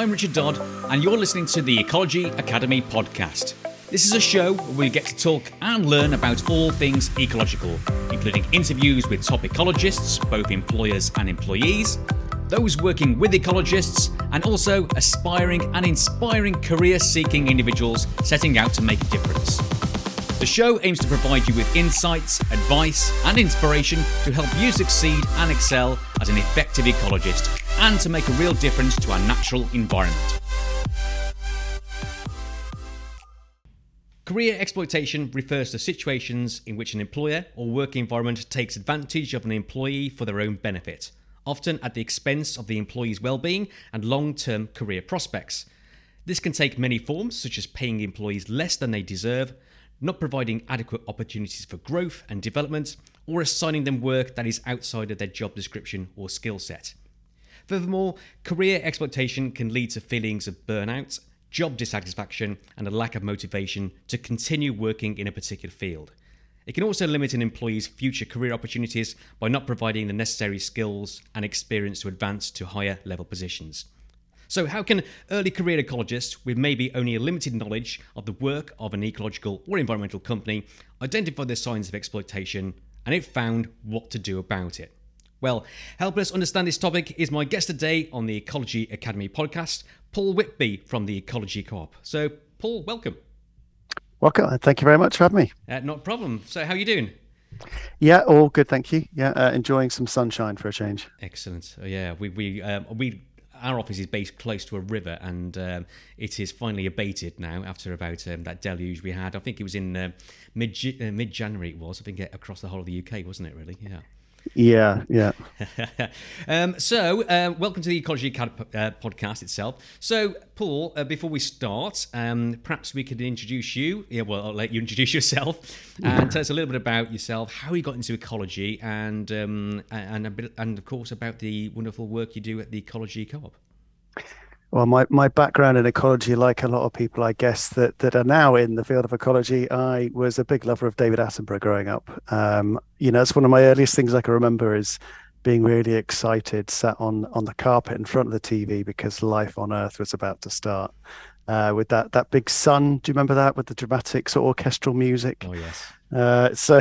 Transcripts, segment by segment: I'm Richard Dodd, and you're listening to the Ecology Academy podcast. This is a show where we get to talk and learn about all things ecological, including interviews with top ecologists, both employers and employees, those working with ecologists, and also aspiring and inspiring career-seeking individuals setting out to make a difference. The show aims to provide you with insights, advice, and inspiration to help you succeed and excel as an effective ecologist and to make a real difference to our natural environment. Career exploitation refers to situations in which an employer or work environment takes advantage of an employee for their own benefit, often at the expense of the employee's well-being and long-term career prospects. This can take many forms, such as paying employees less than they deserve, not providing adequate opportunities for growth and development, or assigning them work that is outside of their job description or skill set. Furthermore, career exploitation can lead to feelings of burnout, job dissatisfaction, and a lack of motivation to continue working in a particular field. It can also limit an employee's future career opportunities by not providing the necessary skills and experience to advance to higher level positions. So how can early career ecologists with maybe only a limited knowledge of the work of an ecological or environmental company identify the signs of exploitation and if found, what to do about it? Well, helping us understand this topic is my guest today on the Ecology Academy podcast, Paul Whitby from the Ecology Co-op. So Paul, welcome. Welcome. Thank you very much for having me. Not a problem. So how are you doing? Yeah, all good. Thank you. Yeah, enjoying some sunshine for a change. Excellent. Yeah, we our office is based close to a river, and it is finally abated now after about that deluge we had. I think it was in mid-January it was. I think across the whole of the UK, wasn't it, really? Yeah. So welcome to the Ecology podcast itself. So, Paul, before we start, perhaps we could introduce you. Yeah, well, I'll let you introduce yourself and tell us a little bit about yourself, how you got into ecology, and of course about the wonderful work you do at the Ecology Co-op. Well, my background in ecology, like a lot of people, I guess, that are now in the field of ecology, I was a big lover of David Attenborough growing up. It's one of my earliest things I can remember is being really excited, sat on the carpet in front of the TV because life on Earth was about to start with that big sun. Do you remember that, with the dramatic sort of orchestral music? Oh, yes. So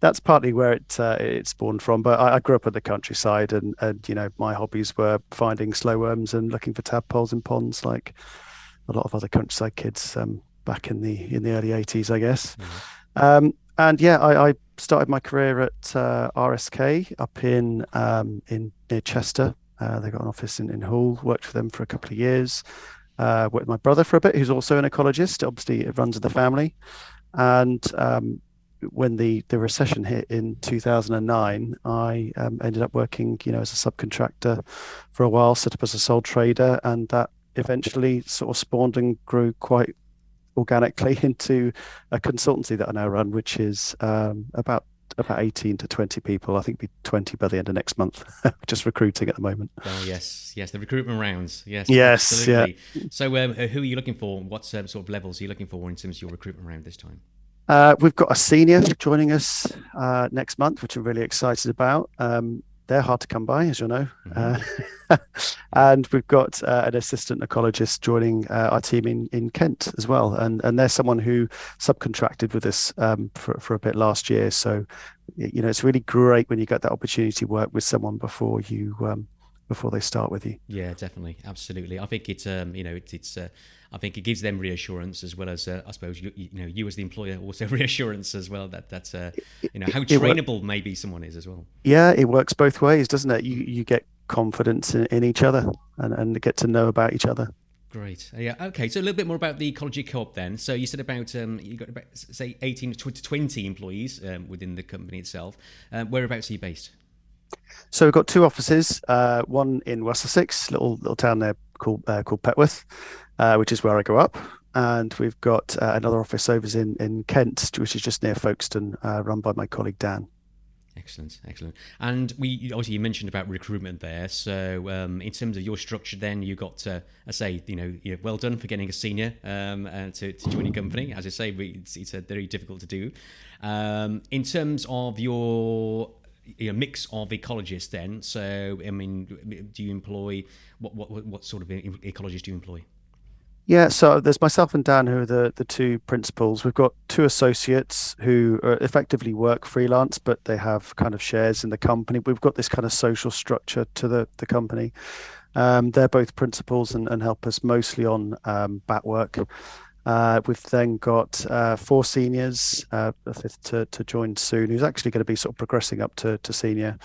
that's partly where it spawned from. But I grew up in the countryside, and my hobbies were finding slow worms and looking for tadpoles in ponds, like a lot of other countryside kids back in the early 80s, I guess. Mm-hmm. I started my career at RSK up in near Chester. They got an office in Hull. Worked for them for a couple of years. Worked with my brother for a bit, who's also an ecologist. Obviously, it runs in the family. And when the recession hit in 2009, I ended up working, as a subcontractor for a while, set up as a sole trader, and that eventually sort of spawned and grew quite organically into a consultancy that I now run, which is about 18 to 20 people. I think it'll be 20 by the end of next month. Just recruiting at the moment. Oh, yes, the recruitment rounds. Yes, absolutely. Yeah. So who are you looking for? What sort of levels are you looking for in terms of your recruitment round this time? We've got a senior joining us next month, which I'm really excited about. They're hard to come by, as you know. Mm-hmm. And we've got an assistant ecologist joining our team in Kent as well. And they're someone who subcontracted with us for a bit last year. So, it's really great when you get that opportunity to work with someone before you before they start with you. Yeah, definitely. Absolutely. I think it's, I think it gives them reassurance as well as, I suppose, you as the employer also reassurance as well that how trainable maybe someone is as well. Yeah, it works both ways, doesn't it? You get confidence in each other and get to know about each other. Great. Yeah. Okay. So a little bit more about the Ecology Co-op then. So you said about you got about, say, 18 to 20 employees within the company itself. Whereabouts are you based? So we've got two offices. One in West Sussex, little town there called Petworth, which is where I go up, and we've got another office over in Kent, which is just near Folkestone, run by my colleague Dan. Excellent. And you mentioned about recruitment there. So in terms of your structure, then you got, well done for getting a senior to join your company. As I say, it's very difficult to do. In terms of your a mix of ecologists then. So, I mean, do you employ, what sort of ecologists do you employ? Yeah, so there's myself and Dan who are the two principals. We've got two associates who are effectively work freelance, but they have kind of shares in the company. We've got this kind of social structure to the company. They're both principals and help us mostly on bat work. We've then got four seniors, a fifth to join soon, who's actually going to be sort of progressing up to senior.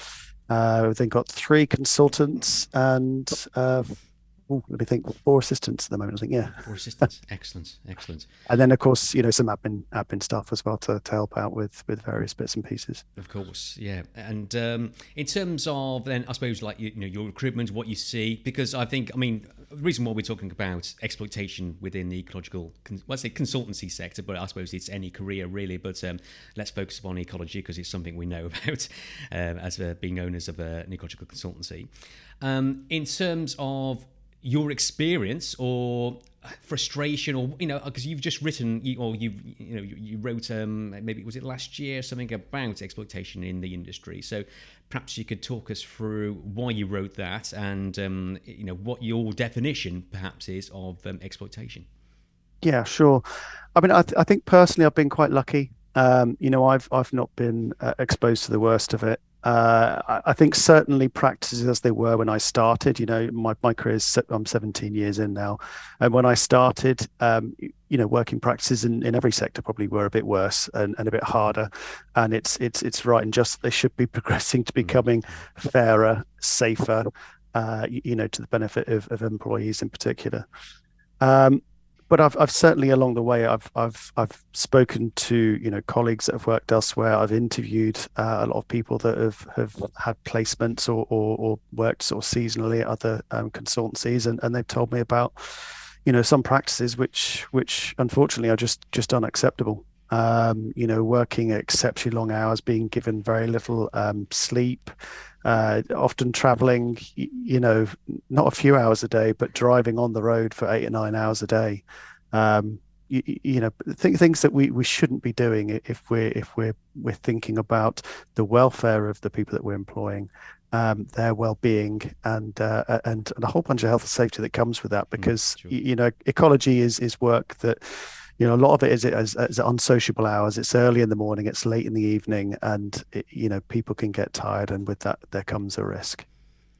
We've then got three consultants and four assistants at the moment, I think, yeah. Four assistants, excellent. And then, of course, you know, some admin stuff as well to help out with various bits and pieces. Of course, yeah. And in terms of then, I suppose, like, you know, your recruitment, what you see, because I think, I mean, the reason why we're talking about exploitation within the ecological, well, I say consultancy sector, but I suppose it's any career really, but let's focus upon ecology because it's something we know about as being owners of an ecological consultancy. In terms of your experience or frustration, or, you know, because you've just written, you wrote maybe was it last year something about exploitation in the industry, so perhaps you could talk us through why you wrote that and you know, what your definition perhaps is of exploitation. Yeah, sure. I mean, I think personally I've been quite lucky. You know, I've not been exposed to the worst of it. I think certainly practices as they were when I started, you know, my career is, I'm 17 years in now. And when I started, you know, working practices in every sector probably were a bit worse and a bit harder. And it's right and just, they should be progressing to becoming fairer, safer, you know, to the benefit of employees in particular. But I've certainly along the way, I've spoken to, you know, colleagues that have worked elsewhere. I've interviewed a lot of people that have had placements or worked sort of seasonally at other consultancies, and they've told me about, you know, some practices which unfortunately are just unacceptable. You know, working exceptionally long hours, being given very little sleep, often traveling, you know, not a few hours a day, but driving on the road for 8 or 9 hours a day. You know, things that we shouldn't be doing if we're thinking about the welfare of the people that we're employing, their well-being, and a whole bunch of health and safety that comes with that, because sure. You know, ecology is work that, you know, a lot of it is unsociable hours. It's early in the morning, it's late in the evening, and, it, you know, people can get tired, and with that, there comes a risk.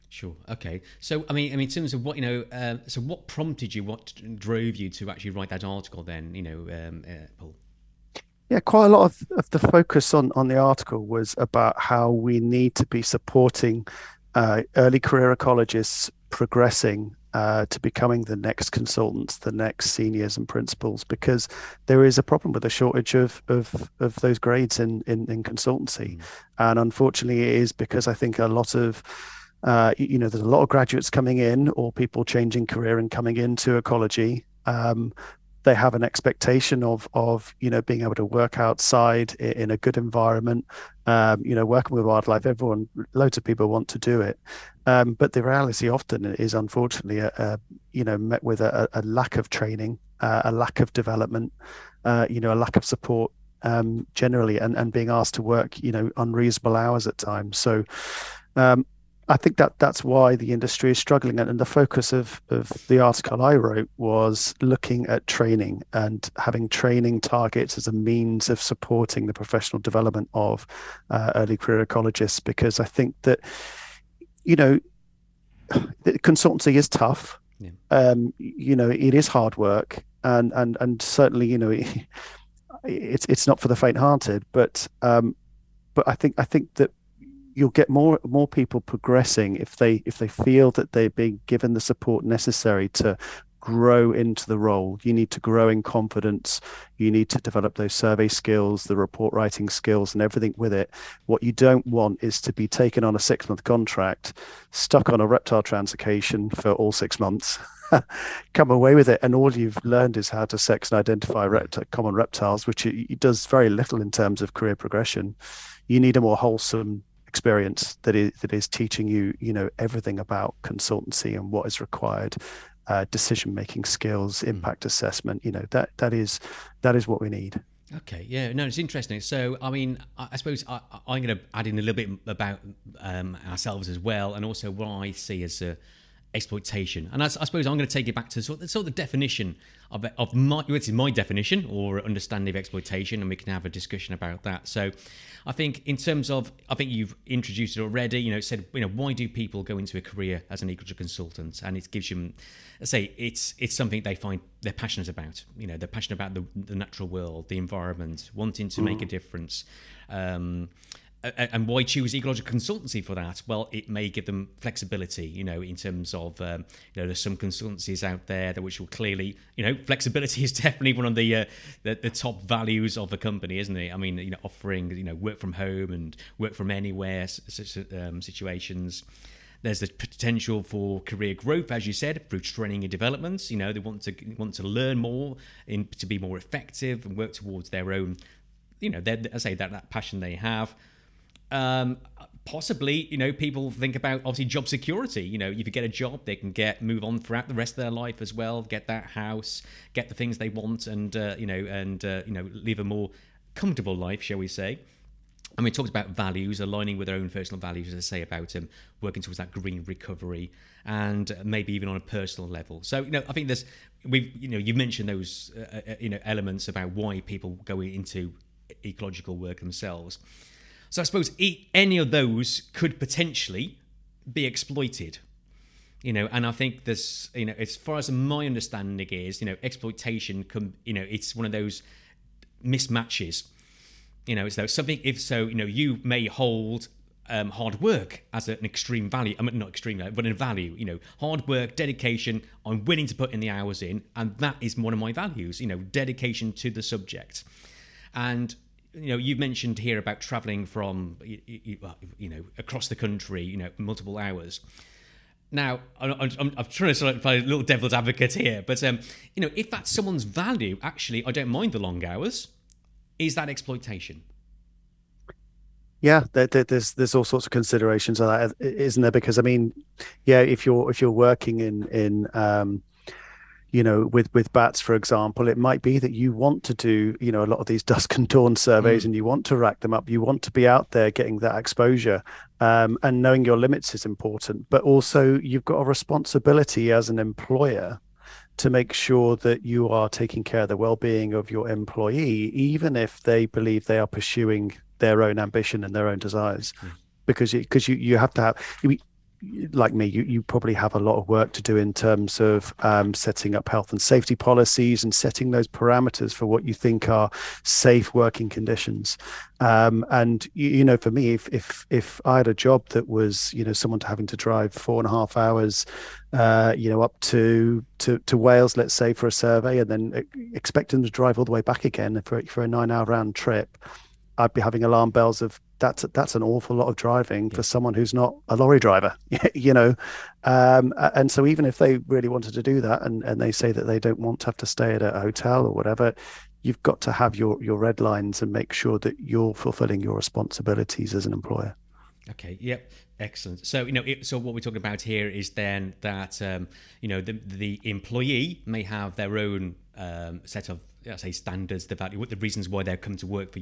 Sure. Okay. So, I mean, in terms of what, you know, so what prompted you, what drove you to actually write that article then, you know, Paul? Yeah, quite a lot of the focus on the article was about how we need to be supporting early career ecologists progressing to becoming the next consultants, the next seniors and principals, because there is a problem with a shortage of those grades in consultancy. Mm. And unfortunately it is because I think a lot of, you know, there's a lot of graduates coming in or people changing career and coming into ecology. They have an expectation of, you know, being able to work outside in a good environment, you know, working with wildlife. Loads of people want to do it. But the reality often is, unfortunately, you know, met with a lack of training, a lack of development, you know, a lack of support generally, and being asked to work, you know, unreasonable hours at times. So I think that's why the industry is struggling. And the focus of the article I wrote was looking at training and having training targets as a means of supporting the professional development of early career ecologists, because I think that, you know, consultancy is tough. Yeah. You know, it is hard work, and certainly, you know, it's not for the faint-hearted. But I think that you'll get more people progressing if they feel that they're being given the support necessary to grow into the role. You need to grow in confidence. You need to develop those survey skills, the report writing skills, and everything with it. What you don't want is to be taken on a 6-month contract, stuck on a reptile translocation for all 6 months, come away with it, and all you've learned is how to sex and identify common reptiles, which it does very little in terms of career progression. You need a more wholesome experience that is teaching you know, everything about consultancy and what is required, decision making skills, impact assessment. You know, that is what we need. Okay, yeah, no, it's interesting. So, I mean, I suppose I'm going to add in a little bit about ourselves as well, and also what I see as exploitation. And I suppose I'm going to take it back to sort of the definition of my, this is my definition or understanding of exploitation, and we can have a discussion about that. So, I think in terms of, I think you've introduced it already. You know, it said, you know, why do people go into a career as an ecology consultant? And it gives you, let's say, it's something they find they're passionate about. You know, they're passionate about the natural world, the environment, wanting to make a difference. And why choose ecological consultancy for that? Well, it may give them flexibility, you know, in terms of, you know, there's some consultancies out there that which will clearly, you know, flexibility is definitely one of the top values of a company, isn't it? I mean, you know, offering, you know, work from home and work from anywhere situations. There's the potential for career growth, as you said, through training and developments. You know, they want to learn more and to be more effective and work towards their own, you know, I say that passion they have. Possibly, you know, people think about obviously job security. You know, if you get a job, they can move on throughout the rest of their life as well. Get that house, get the things they want, and live a more comfortable life, shall we say? And we talked about values, aligning with their own personal values, as I say, about working towards that green recovery, and maybe even on a personal level. So, you know, I think you mentioned those, elements about why people go into ecological work themselves. So I suppose any of those could potentially be exploited, you know. And I think this, you know, as far as my understanding is, you know, exploitation can, you know, it's one of those mismatches, you know. So something, if so, you know, you may hold hard work as an extreme value. I mean, not extreme, but a value. You know, hard work, dedication. I'm willing to put in the hours in, and that is one of my values. You know, dedication to the subject, and. You know, you mentioned here about travelling from, you know, across the country, you know, multiple hours. Now, I'm trying to sort of play a little devil's advocate here, but, you know, if that's someone's value, actually, I don't mind the long hours. Is that exploitation? Yeah, there's all sorts of considerations of that, isn't there? Because, I mean, yeah, if you're working in you know, with bats, for example, it might be that you want to do, you know, a lot of these dusk and dawn surveys and you want to rack them up. You want to be out there getting that exposure, and knowing your limits is important. But also you've got a responsibility as an employer to make sure that you are taking care of the well-being of your employee, even if they believe they are pursuing their own ambition and their own desires, because you have to have... like me, you probably have a lot of work to do in terms of setting up health and safety policies and setting those parameters for what you think are safe working conditions. And for me, if I had a job that was, you know, someone having to drive 4.5 hours, you know, up to Wales, let's say, for a survey, and then expect them to drive all the way back again for a 9-hour round trip, I'd be having alarm bells of that's an awful lot of driving for someone who's not a lorry driver, you know. And so even if they really wanted to do that and they say that they don't want to have to stay at a hotel or whatever, you've got to have your red lines and make sure that you're fulfilling your responsibilities as an employer. Okay. Yep. Excellent. So, you know, so what we're talking about here is then that, you know, the employee may have their own set of, let's say, standards, the value, the reasons why they've come to work for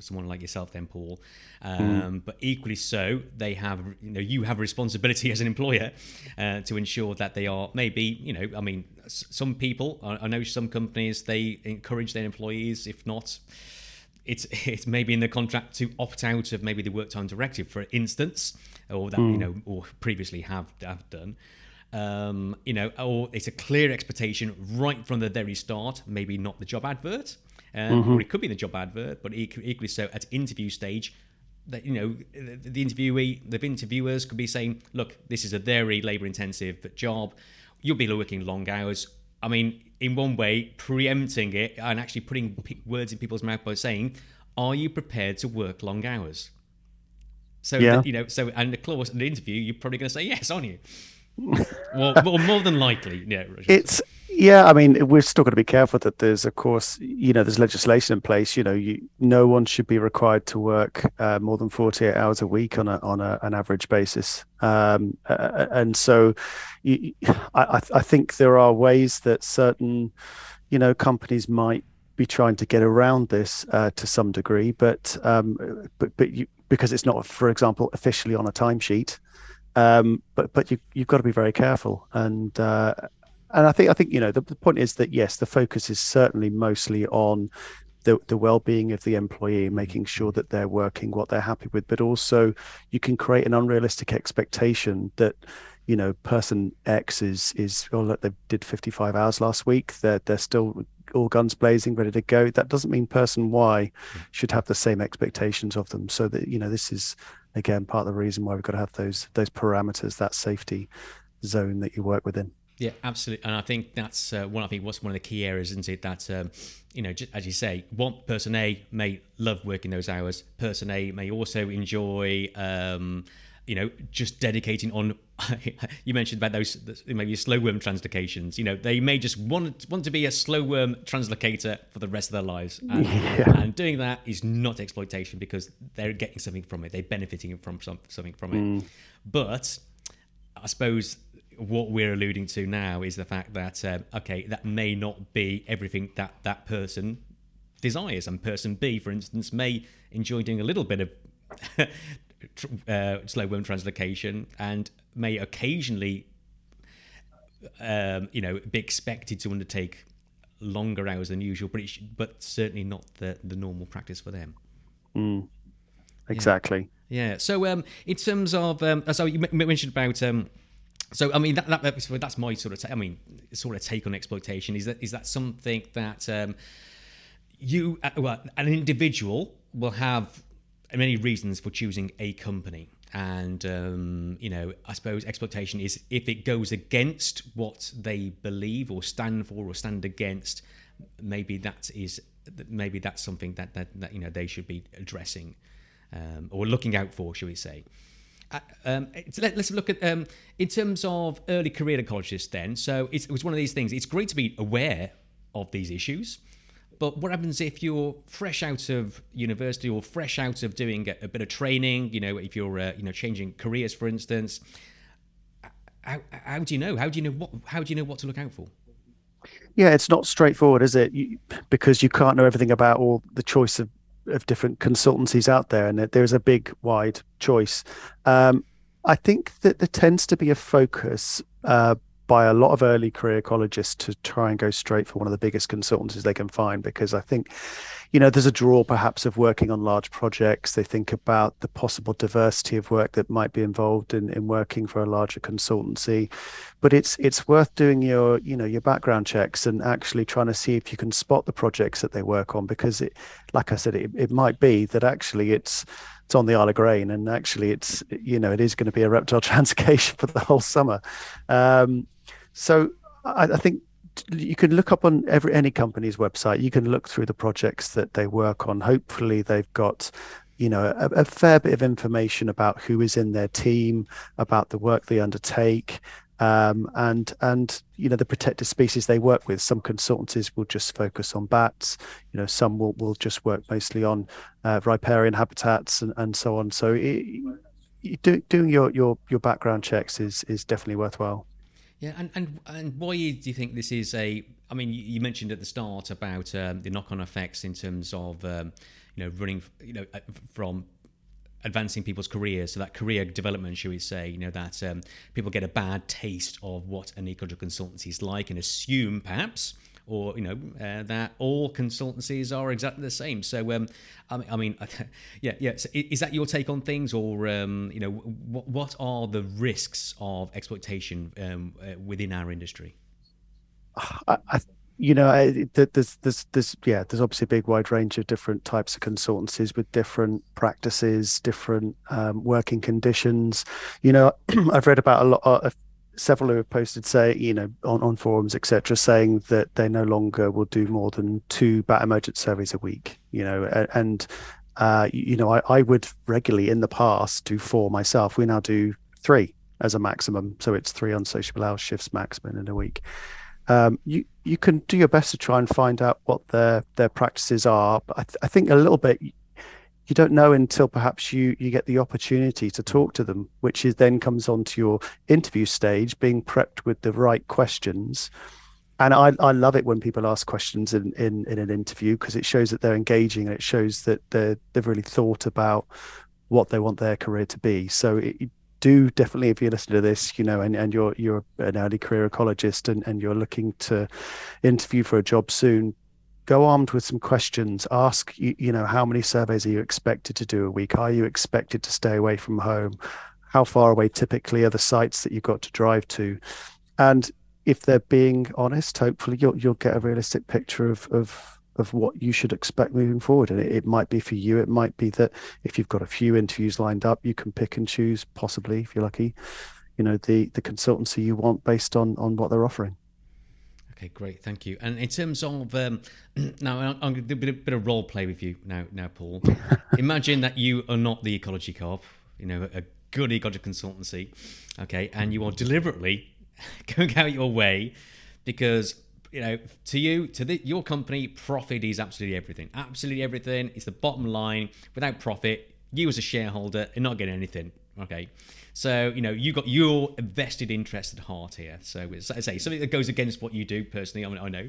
someone like yourself, then Paul. But equally so, they have, you know, you have a responsibility as an employer to ensure that they are maybe, you know, I mean, some people, I know some companies, they encourage their employees, if not, it's maybe in the contract to opt out of maybe the work time directive, for instance, or that, you know, or previously have done. You know, or it's a clear expectation right from the very start, maybe not the job advert, or it could be the job advert, but equally so at interview stage, that, you know, the interviewers could be saying, look, this is a very labor intensive job. You'll be working long hours. I mean, in one way, preempting it and actually putting words in people's mouth by saying, are you prepared to work long hours? So, you know, so, and of course, in the interview, you're probably going to say yes, aren't you? Well, more than likely, yeah. It's I mean, we're still going to be careful that there's, of course, you know, there's legislation in place. You know, no one should be required to work more than 48 hours a week on an average basis. And so, I think there are ways that certain, you know, companies might be trying to get around this to some degree, but you, because it's not, for example, officially on a timesheet. But you've got to be very careful, and I think you know the point is that yes, the focus is certainly mostly on the well-being of the employee, making sure that they're working what they're happy with, but also you can create an unrealistic expectation that, you know, person X is oh look, they did 55 hours last week, they're still all guns blazing, ready to go. That doesn't mean person Y should have the same expectations of them. So that, you know, this is again part of the reason why we've got to have those parameters, that safety zone that you work within. Yeah, absolutely. And I think that's what's one of the key areas, isn't it? That, you know, as you say, one person A may love working those hours. Person A may also enjoy, you know, just dedicating on, you mentioned about those, maybe slow worm translocations, you know, they may just want to be a slow worm translocator for the rest of their lives. And doing that is not exploitation because they're getting something from it. They're benefiting from something from it. But I suppose what we're alluding to now is the fact that, okay, that may not be everything that that person desires. And person B, for instance, may enjoy doing a little bit of slow worm translocation and may occasionally, you know, be expected to undertake longer hours than usual, but but certainly not the normal practice for them. Exactly. Yeah. So in terms of, so you mentioned about, so I mean that's my sort of take on exploitation. Is that something that you, well, an individual will have many reasons for choosing a company, and you know, I suppose exploitation is if it goes against what they believe or stand for or stand against. Maybe that's something that you know they should be addressing or looking out for, should we say? Let's look at in terms of early career ecologists then. So it was one of these things. It's great to be aware of these issues, but what happens if you're fresh out of university or fresh out of doing a bit of training? You know, if you're you know, changing careers, for instance, how do you know? How do you know what to look out for? Yeah, it's not straightforward, is it? Because you can't know everything about all the choice of different consultancies out there, and there's a big wide choice. I think that there tends to be a focus by a lot of early career ecologists to try and go straight for one of the biggest consultancies they can find, because I think, you know, there's a draw perhaps of working on large projects. They think about the possible diversity of work that might be involved in working for a larger consultancy, but it's worth doing your, you know, your background checks and actually trying to see if you can spot the projects that they work on, because it, like I said, it might be that actually it's on the Isle of Grain, and actually it's, you know, it is going to be a reptile translocation for the whole summer. So I think you can look up on any company's website. You can look through the projects that they work on. Hopefully they've got, you know, a fair bit of information about who is in their team, about the work they undertake, and you know, the protected species they work with. Some consultancies will just focus on bats, you know, some will just work mostly on riparian habitats and so on. So doing your background checks is definitely worthwhile. Yeah, and why do you think this is a? I mean, you mentioned at the start about the knock-on effects in terms of you know, running, you know, from advancing people's careers, so that career development, should we say? You know, that people get a bad taste of what an ecological consultancy is like, and assume perhaps, or you know, that all consultancies are exactly the same. So, I mean, yeah. So is that your take on things, or you know, what are the risks of exploitation within our industry? There's obviously a big wide range of different types of consultancies with different practices, different working conditions. You know, I've read about several who have posted, say, you know, on forums, etc., saying that they no longer will do more than 2 bat emergent surveys a week, you know, and you know, I would regularly in the past do 4 myself. We now do 3 as a maximum. So it's 3 unsociable hour shifts maximum in a week. You can do your best to try and find out what their practices are, but I think a little bit you don't know until perhaps you get the opportunity to talk to them, which is then comes onto your interview stage, being prepped with the right questions, And I love it when people ask questions in an interview, because it shows that they're engaging and it shows that they've really thought about what they want their career to be. So do definitely, if you listen to this, you know, and you're an early career ecologist and you're looking to interview for a job soon, go armed with some questions. Ask, you know, how many surveys are you expected to do a week? Are you expected to stay away from home? How far away typically are the sites that you've got to drive to? And if they're being honest, hopefully you'll get a realistic picture of what you should expect moving forward. And it might be for you, it might be that if you've got a few interviews lined up, you can pick and choose, possibly, if you're lucky, you know, the consultancy you want based on what they're offering. Okay, great, thank you. And in terms of now, I'm going to do a bit of role play with you now, Paul. Imagine that you are not the Ecology Co-op, you know, a good ecological consultancy, okay, and you are deliberately going out your way because, you know, your company, profit is absolutely everything. Absolutely everything. It's the bottom line. Without profit, you as a shareholder are not getting anything. Okay. So, you know, you've got your vested interest at heart here. So, as I say, something that goes against what you do personally, I know.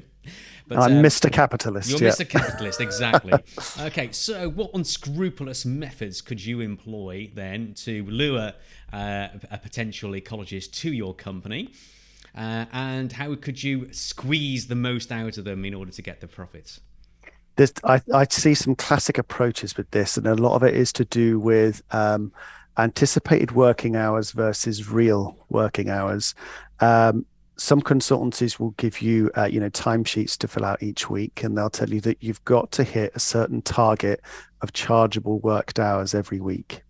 But, I'm Mr. Capitalist. You're Mr. Capitalist, exactly. Okay, so what unscrupulous methods could you employ then to lure a potential ecologist to your company? And how could you squeeze the most out of them in order to get the profits? I see some classic approaches with this, and a lot of it is to do with anticipated working hours versus real working hours. Some consultancies will give you, you know, timesheets to fill out each week, and they'll tell you that you've got to hit a certain target of chargeable worked hours every week.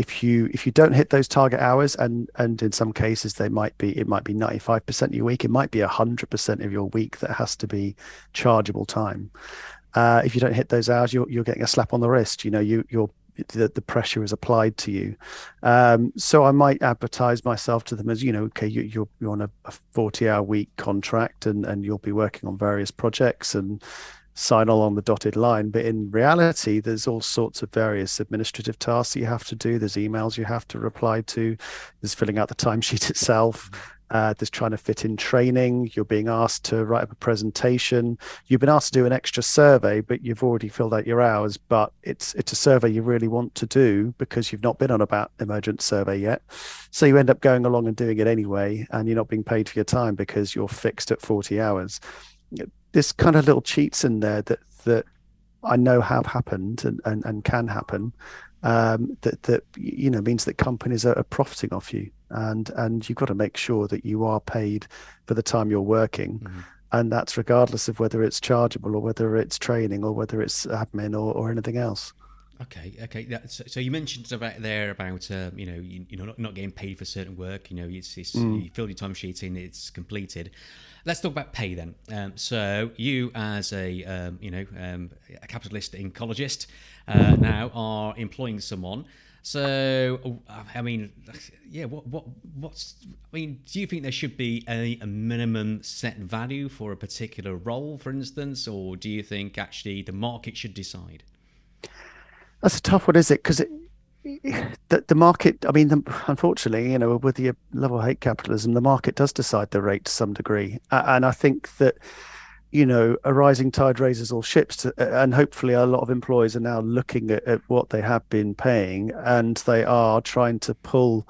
If you don't hit those target hours, and in some cases it might be 95% of your week, it might be 100% of your week that has to be chargeable time. If you don't hit those hours, you're getting a slap on the wrist. You know, you're the pressure is applied to you. So I might advertise myself to them as, you know, okay, you're on a 40-hour week contract, and you'll be working on various projects and sign along the dotted line. But in reality, there's all sorts of various administrative tasks that you have to do. There's emails you have to reply to. There's filling out the timesheet itself. There's trying to fit in training. You're being asked to write up a presentation. You've been asked to do an extra survey, but you've already filled out your hours. But it's a survey you really want to do because you've not been on about emergent survey yet. So you end up going along and doing it anyway, and you're not being paid for your time because you're fixed at 40 hours. There's kind of little cheats in there that I know have happened and can happen. That you know means that companies are profiting off you, and you've got to make sure that you are paid for the time you're working, mm-hmm. and that's regardless of whether it's chargeable or whether it's training or whether it's admin or anything else. Okay. So you mentioned about you know not getting paid for certain work. You know, it's you fill your timesheet in, it's completed. Let's talk about pay then. So you, as a capitalist ecologist, now are employing someone. So I mean, yeah, what's? I mean, do you think there should be a minimum set value for a particular role, for instance, or do you think actually the market should decide? That's a tough one, is it? Because the market, I mean, unfortunately, you know, whether you love or hate capitalism, the market does decide the rate to some degree. And I think that, you know, a rising tide raises all ships and hopefully a lot of employers are now looking at what they have been paying, and they are trying to pull,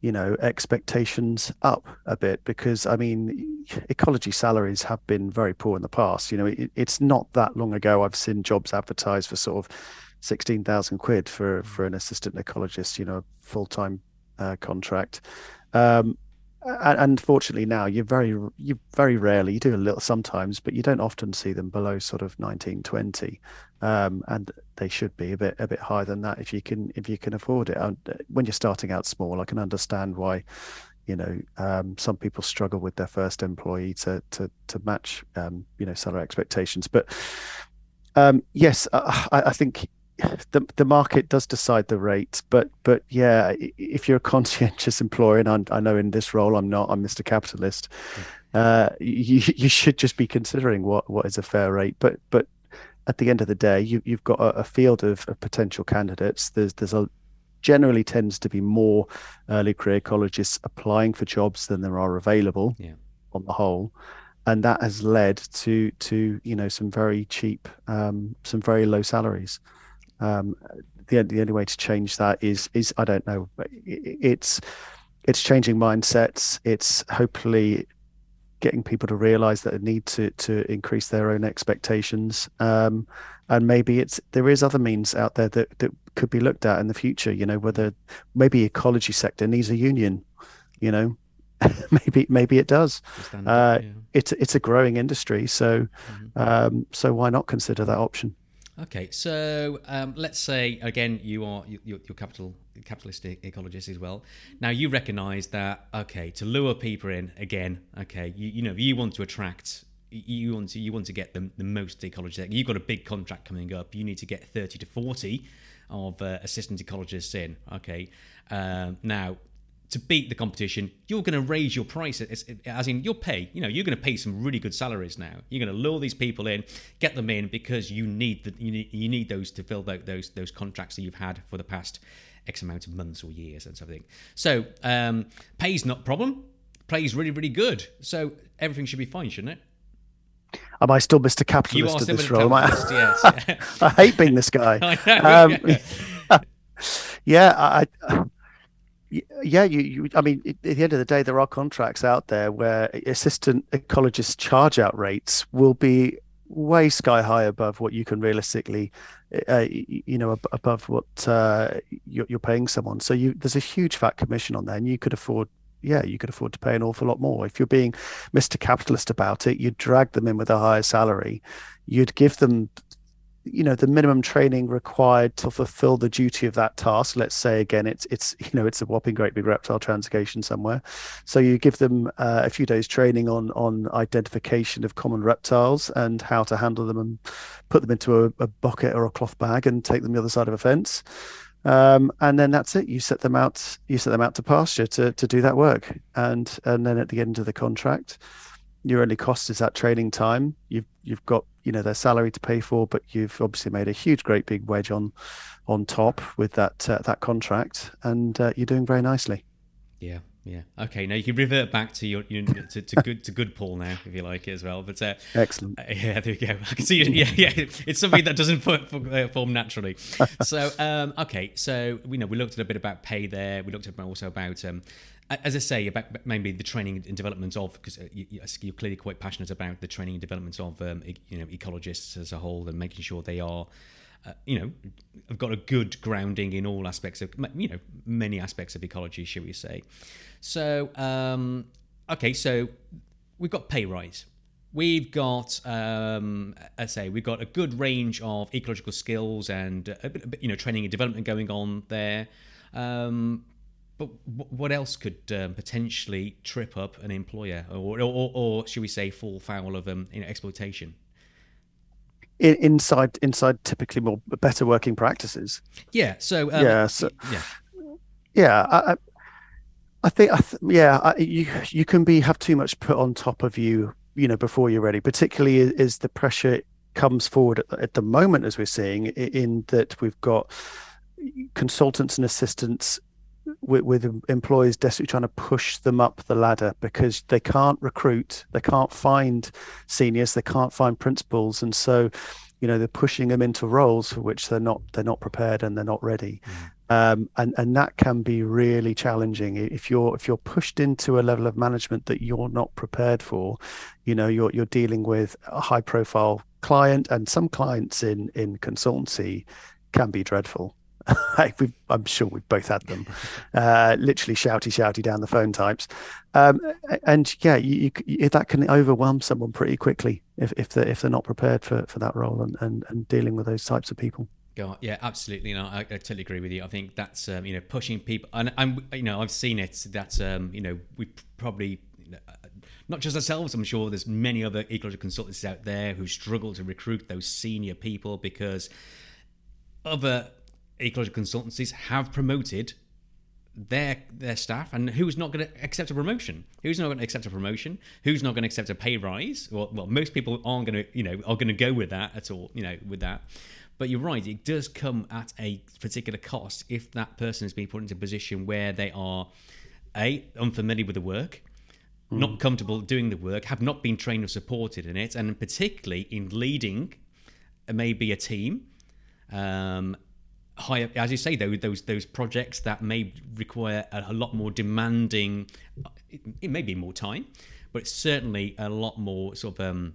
you know, expectations up a bit, because I mean, ecology salaries have been very poor in the past. You know, it's not that long ago I've seen jobs advertised for sort of 16,000 quid for an assistant ecologist, you know, full-time contract. And fortunately now you very rarely, you do a little sometimes, but you don't often see them below sort of 19-20, and they should be a bit higher than that if you can afford it. And when you're starting out small, I can understand why, you know, some people struggle with their first employee to match you know, salary expectations. But yes, I think the market does decide the rate, but yeah, if you're a conscientious employer, and I know in this role I'm not, I'm Mr. Capitalist, you should just be considering what is a fair rate. But at the end of the day, you've got a field of potential candidates. There's a generally tends to be more early career ecologists applying for jobs than there are available. Yeah. on the whole, and that has led to some very cheap, some very low salaries. The only way to change that is I don't know. It's changing mindsets. It's hopefully getting people to realize that they need to increase their own expectations. And maybe there is other means out there that could be looked at in the future, whether maybe ecology sector needs a union, maybe it does. It's a growing industry. So, so why not consider that option? Okay, so let's say again you are your capitalist ecologist as well. Now you recognise that to lure people in again. You want to attract, you want to get them the most ecologists. You've got a big contract coming up. You need to get 30 to 40 of assistant ecologists in. Now to beat the competition, you're going to raise your price, as in your pay. You're going to pay some really good salaries now. You're going to lure these people in, get them in, because you need those to fill those contracts that you've had for the past X amount of months or years and something. So pay's not a problem. Pay's really, really good. So everything should be fine, shouldn't it? Am I still Mr. Capitalist in this role? Yes. I hate being this guy. At the end of the day, there are contracts out there where assistant ecologist charge out rates will be way sky high above what you can realistically, above what you're paying someone. So there's a huge fat commission on there, and you could afford to pay an awful lot more. If you're being Mr. Capitalist about it, you'd drag them in with a higher salary. You'd give them the minimum training required to fulfill the duty of that task. Let's say again, it's a whopping great big reptile translocation somewhere. So you give them a few days training on identification of common reptiles and how to handle them, and put them into a bucket or a cloth bag and take them the other side of a fence. And then that's it. You set them out to pasture to do that work. And then at the end of the contract, your only cost is that training time. You've got their salary to pay for, but you've obviously made a huge, great big wedge on top with that contract, and you're doing very nicely. Yeah. Okay, now you can revert back to your to good Paul now, if you like, as well. But excellent. Yeah, there we go. I can see. Yeah. It's something that doesn't form naturally. So so we looked at a bit about pay there. We looked at also about. As I say, about maybe the training and development of, because you're clearly quite passionate about the training and development of ecologists as a whole, and making sure they are, have got a good grounding in all aspects of, many aspects of ecology, shall we say. So, so we've got pay rise. We've got, we've got a good range of ecological skills and, training and development going on there. But what else could potentially trip up an employer, or should we say, fall foul of exploitation? Inside, typically more better working practices. Yeah. So. I think you can have too much put on top of you, before you're ready. Particularly is the pressure comes forward at the moment, as we're seeing, in that we've got consultants and assistants with employers desperately trying to push them up the ladder because they can't recruit, they can't find seniors, they can't find principals, and so they're pushing them into roles for which they're not prepared and they're not ready. And that can be really challenging if you're pushed into a level of management that you're not prepared for. You're dealing with a high profile client, and some clients in consultancy can be dreadful. I'm sure we've both had them, literally shouty down the phone types, and that can overwhelm someone pretty quickly if they're not prepared for that role and dealing with those types of people. God, yeah, absolutely. No, I totally agree with you. I think that's pushing people, and I've seen it. That we probably. Not just ourselves, I'm sure there's many other ecological consultants out there who struggle to recruit those senior people because other ecological consultancies have promoted their staff, and who's not going to accept a promotion, who's not going to accept a pay rise. Well, most people aren't going to go with that at all, with that. But you're right, it does come at a particular cost if that person is being put into a position where they are unfamiliar with the work, not comfortable doing the work, have not been trained or supported in it, and particularly in leading maybe a team. Higher, as you say, though, those projects that may require a lot more demanding, it may be more time, but it's certainly a lot more sort of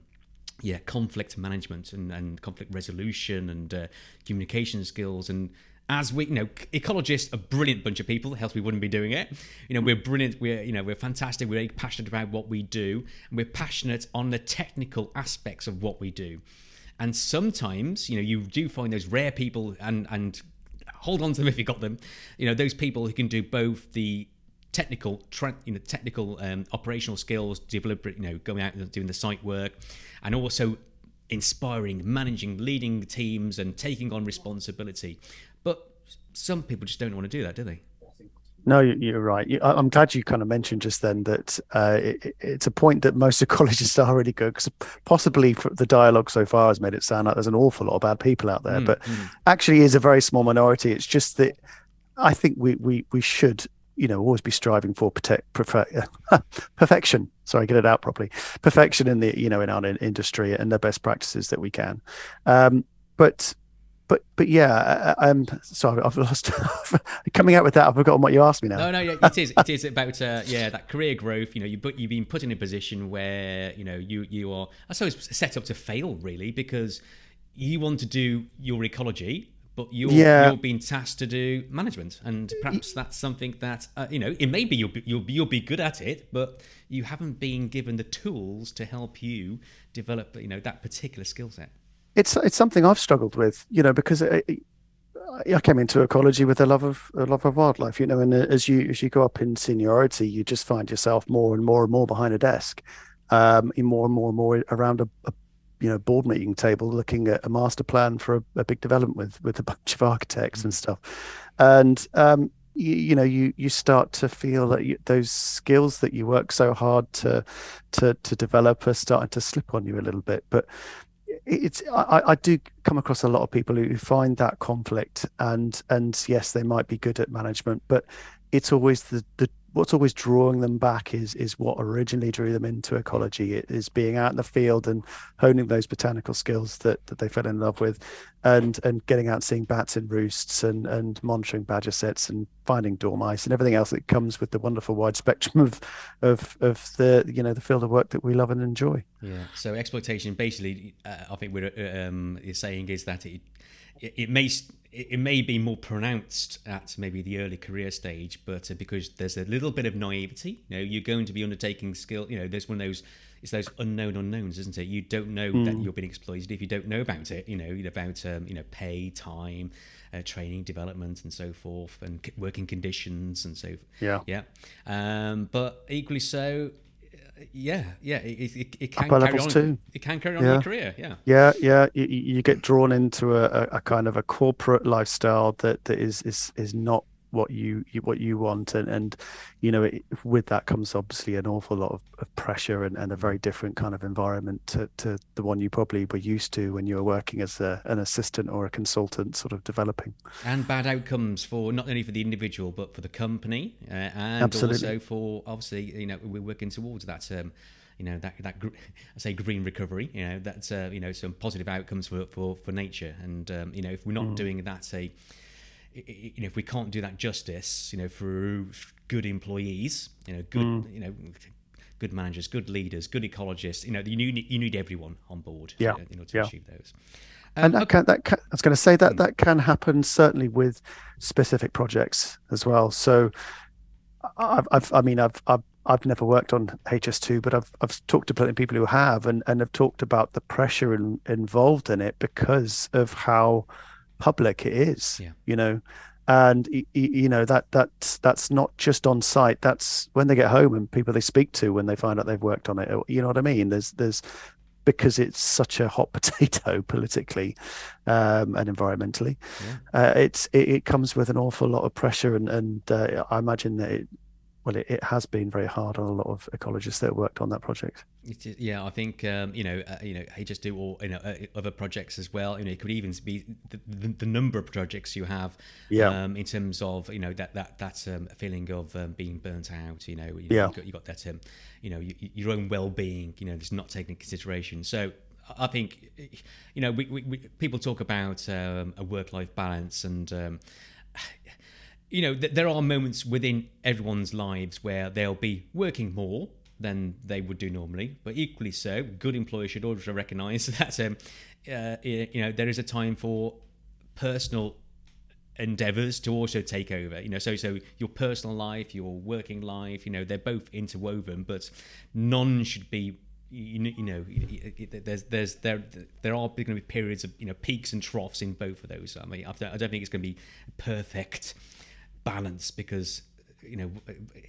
conflict management and conflict resolution and communication skills. And as we, ecologists, a brilliant bunch of people, else we wouldn't be doing it. We're brilliant. We're fantastic. We're passionate about what we do, and we're passionate on the technical aspects of what we do. And sometimes, you do find those rare people, and hold on to them if you got them. Those people who can do both the technical operational skills, deliberate, going out and doing the site work, and also inspiring, managing, leading teams, and taking on responsibility. But some people just don't want to do that, do they? No, you're right. I'm glad you kind of mentioned just then that it's a point that most ecologists are really good, because possibly the dialogue so far has made it sound like there's an awful lot of bad people out there, but actually is a very small minority. It's just that I think we should, always be striving for perfection. Sorry, get it out properly. Perfection in the, in our industry and the best practices that we can. But yeah, I'm sorry, I've lost coming out with that. I've forgotten what you asked me now. No, it is about that career growth. You've been put in a position where you are, I suppose, set up to fail really, because you want to do your ecology, but you're being tasked to do management, and perhaps that's something that it may be you'll be good at it, but you haven't been given the tools to help you develop that particular skill set. It's something I've struggled with, because I came into ecology with a love of wildlife, and as you go up in seniority, you just find yourself more and more and more behind a desk, more and more and more around a board meeting table, looking at a master plan for a big development with a bunch of architects and stuff, and you start to feel that those skills that you work so hard to develop are starting to slip on you a little bit, but. I do come across a lot of people who find that conflict, and yes, they might be good at management, but it's always what's always drawing them back is what originally drew them into ecology. It is being out in the field and honing those botanical skills that they fell in love with, and getting out and seeing bats in roosts and monitoring badger sets and finding dormice and everything else that comes with the wonderful wide spectrum of the the field of work that we love and enjoy. Yeah. So exploitation, basically, I think we're saying is that it may be more pronounced at maybe the early career stage, but because there's a little bit of naivety, you're going to be undertaking skill. There's one of those. It's those unknown unknowns, isn't it? You don't know that you're being exploited if you don't know about it. About pay, time, training, development, and so forth, and working conditions, and so forth. Yeah. But equally so. It can carry on too. It can carry on your career. You get drawn into a kind of a corporate lifestyle that is not what you want, and with that comes obviously an awful lot of pressure and a very different kind of environment to the one you probably were used to when you were working as an assistant or a consultant, sort of developing. And bad outcomes for not only for the individual but for the company, and absolutely. Also for obviously we're working towards that. I say green recovery. That's some positive outcomes for nature, and if we're not doing that, say. If we can't do that justice, through good employees, good managers, good leaders, good ecologists, you need everyone on board in order to achieve those. And that can happen certainly with specific projects as well. So, I've never worked on HS2, but I've talked to plenty of people who have, and have talked about the pressure involved in it because of how public it is, and that's not just on site, that's when they get home and people they speak to when they find out they've worked on it, there's because it's such a hot potato politically and environmentally. It comes with an awful lot of pressure, and I imagine that well, it has been very hard on a lot of ecologists that worked on that project. Yeah, I think HS2 or other projects as well. It could even be the number of projects you have. Yeah. In terms of that's a feeling of being burnt out. Yeah. You got that. Your own well-being. It's not taken into consideration. So I think we people talk about a work-life balance and. There are moments within everyone's lives where they'll be working more than they would do normally, but equally so, good employers should always recognise that there is a time for personal endeavours to also take over. So your personal life, your working life, they're both interwoven, but none should be. There are going to be periods of peaks and troughs in both of those. I mean, I don't think it's going to be perfect balance, because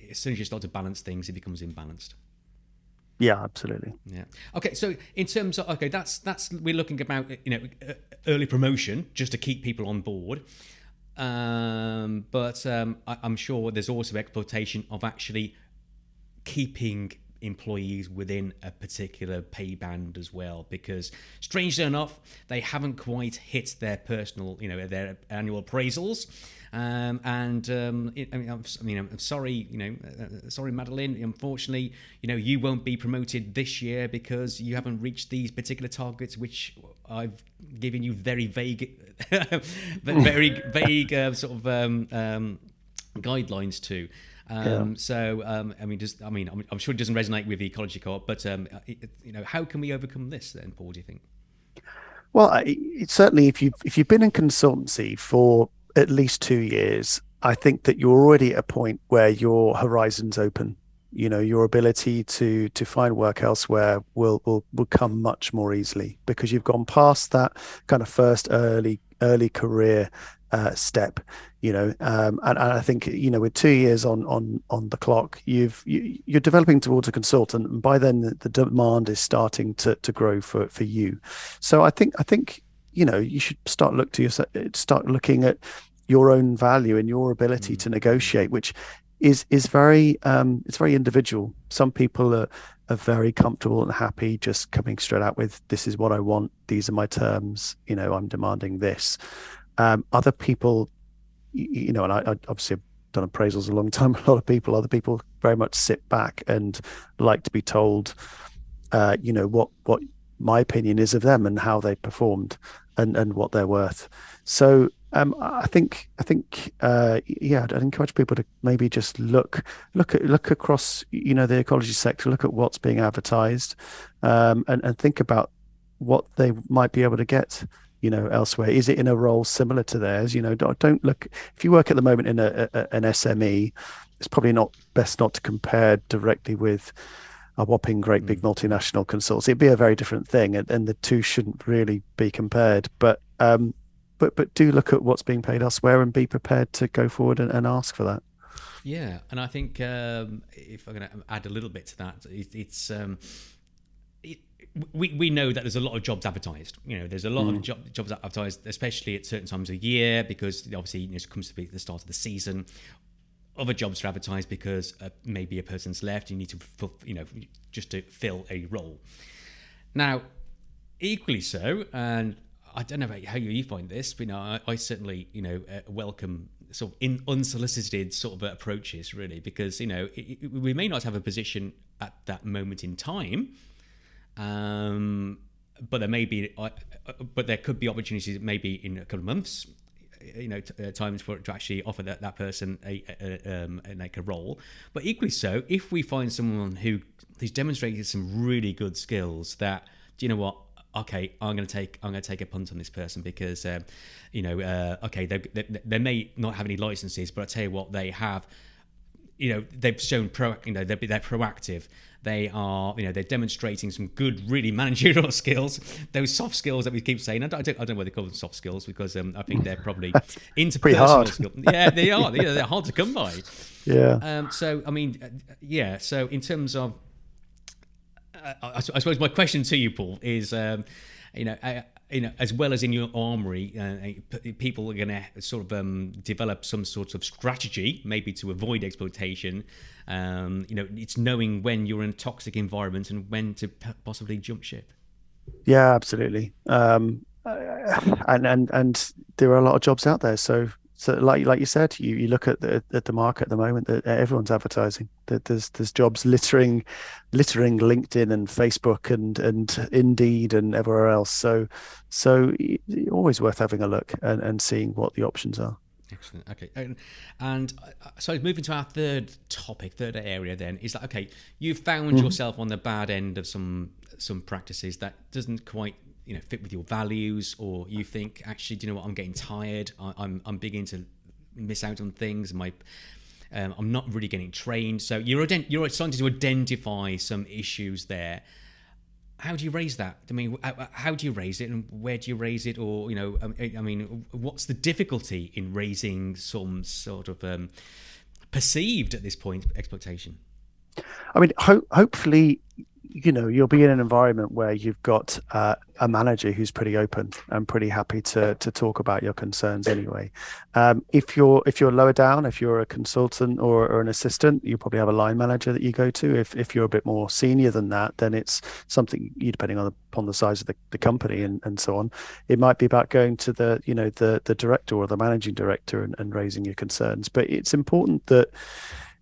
as soon as you start to balance things, it becomes imbalanced. Yeah, absolutely. Yeah. Okay, so in terms of that's we're looking about early promotion just to keep people on board, but I'm sure there's also exploitation of actually keeping employees within a particular pay band as well, because strangely enough, they haven't quite hit their personal, their annual appraisals. I'm sorry, sorry, Madeline. Unfortunately, you won't be promoted this year because you haven't reached these particular targets, which I've given you very vague, very vague guidelines to. Yeah. So, I'm sure it doesn't resonate with the Ecology Co-op, but how can we overcome this then, Paul? Do you think? Well, certainly, if you've been in consultancy for at least 2 years, I think that you're already at a point where your horizon's open. Your ability to find work elsewhere will come much more easily, because you've gone past that kind of first early career step. And I think with 2 years on the clock, you're developing towards a consultant, and by then the demand is starting to grow for you. So I think you should start looking at your own value and your ability to negotiate, which is very it's very individual. Some people are very comfortable and happy just coming straight out with, this is what I want, these are my terms, I'm demanding this. Other people, and I obviously have done appraisals a long time, other people very much sit back and like to be told, what my opinion is of them and how they performed and what they're worth. So I'd encourage people to maybe just look across, the ecology sector, look at what's being advertised, and think about what they might be able to get, elsewhere. Is it in a role similar to theirs? Don't look, if you work at the moment in an SME, it's probably best not to compare directly with a whopping great big multinational consultancy. It'd be a very different thing, and the two shouldn't really be compared. But do look at what's being paid elsewhere and be prepared to go forward and ask for that. Yeah, and I think if I'm going to add a little bit to that, it's. We know that there's a lot of jobs advertised. There's a lot of jobs advertised, especially at certain times of year, because obviously it comes to be the start of the season. Other jobs are advertised because maybe a person's left and you need to, just to fill a role. Now, equally so, and I don't know about how you find this, but I certainly, welcome sort of unsolicited sort of approaches, really, because, we may not have a position at that moment in time, but there could be opportunities maybe in a couple of months, times for it to actually offer that person a role. But equally so, if we find someone who's demonstrated some really good skills, that I'm going to take a punt on this person, because they may not have any licenses, but I tell you what, they have. They've shown they're proactive. They are, they're demonstrating some good, really managerial skills. Those soft skills that we keep saying, I don't know why they call them soft skills, because I think they're probably interpersonal skills. Yeah, they are. Yeah. They're hard to come by. Yeah. So in terms of, I suppose my question to you, Paul, is, you know, as well as in your armory, people are going to sort of develop some sort of strategy, maybe to avoid exploitation. You know, it's knowing when you're in a toxic environment and when to possibly jump ship. Yeah, absolutely. And there are a lot of jobs out there. So like you said, you look at the market at the moment that everyone's advertising. That there's jobs littering LinkedIn and Facebook and Indeed and everywhere else. So always worth having a look and seeing what the options are. Excellent. Okay, and so moving to our third area, then is that okay? You found yourself on the bad end of some practices that doesn't quite, you know, fit with your values, or you think, actually, do you know what? I'm getting tired. I'm beginning to miss out on things. I'm not really getting trained. So you're starting to identify some issues there. How do you raise that? I mean, how do you raise it, and where do you raise it? Or, you know, I mean, what's the difficulty in raising some sort of perceived at this point exploitation? I mean, hopefully. You know, you'll be in an environment where you've got a manager who's pretty open and pretty happy to talk about your concerns anyway. If you're lower down, if you're a consultant or an assistant, you probably have a line manager that you go to. If you're a bit more senior than that, then it's something, you, depending upon the size of the company and so on, it might be about going to the director or the managing director and raising your concerns. But it's important that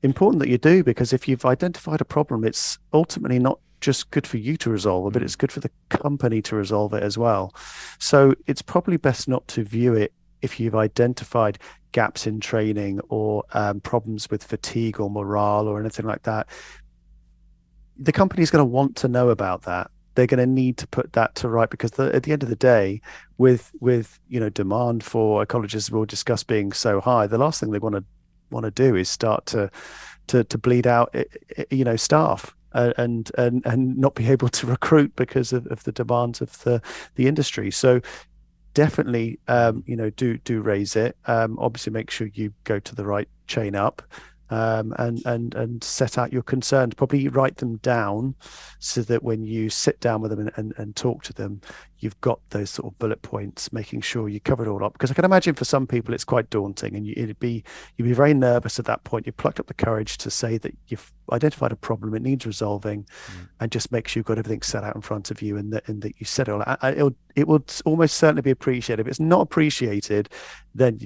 you do, because if you've identified a problem, it's ultimately not just good for you to resolve it, but it's good for the company to resolve it as well. So it's probably best not to view it if you've identified gaps in training or problems with fatigue or morale or anything like that. The company is going to want to know about that. They're going to need to put that to right, because at the end of the day, with you know, demand for ecologists we'll discuss being so high, the last thing they want to do is start to bleed out, you know, staff and not be able to recruit because of the demands of the industry. So definitely, you know, do raise it. Obviously, make sure you go to the right chain up, and set out your concerns. Probably write them down so that when you sit down with them and talk to them, you've got those sort of bullet points, making sure you cover it all up. Because I can imagine for some people it's quite daunting, and you'd be very nervous at that point. You plucked up the courage to say that you've identified a problem, it needs resolving, and just make sure you've got everything set out in front of you and that you said it all. It will almost certainly be appreciated. If it's not appreciated, then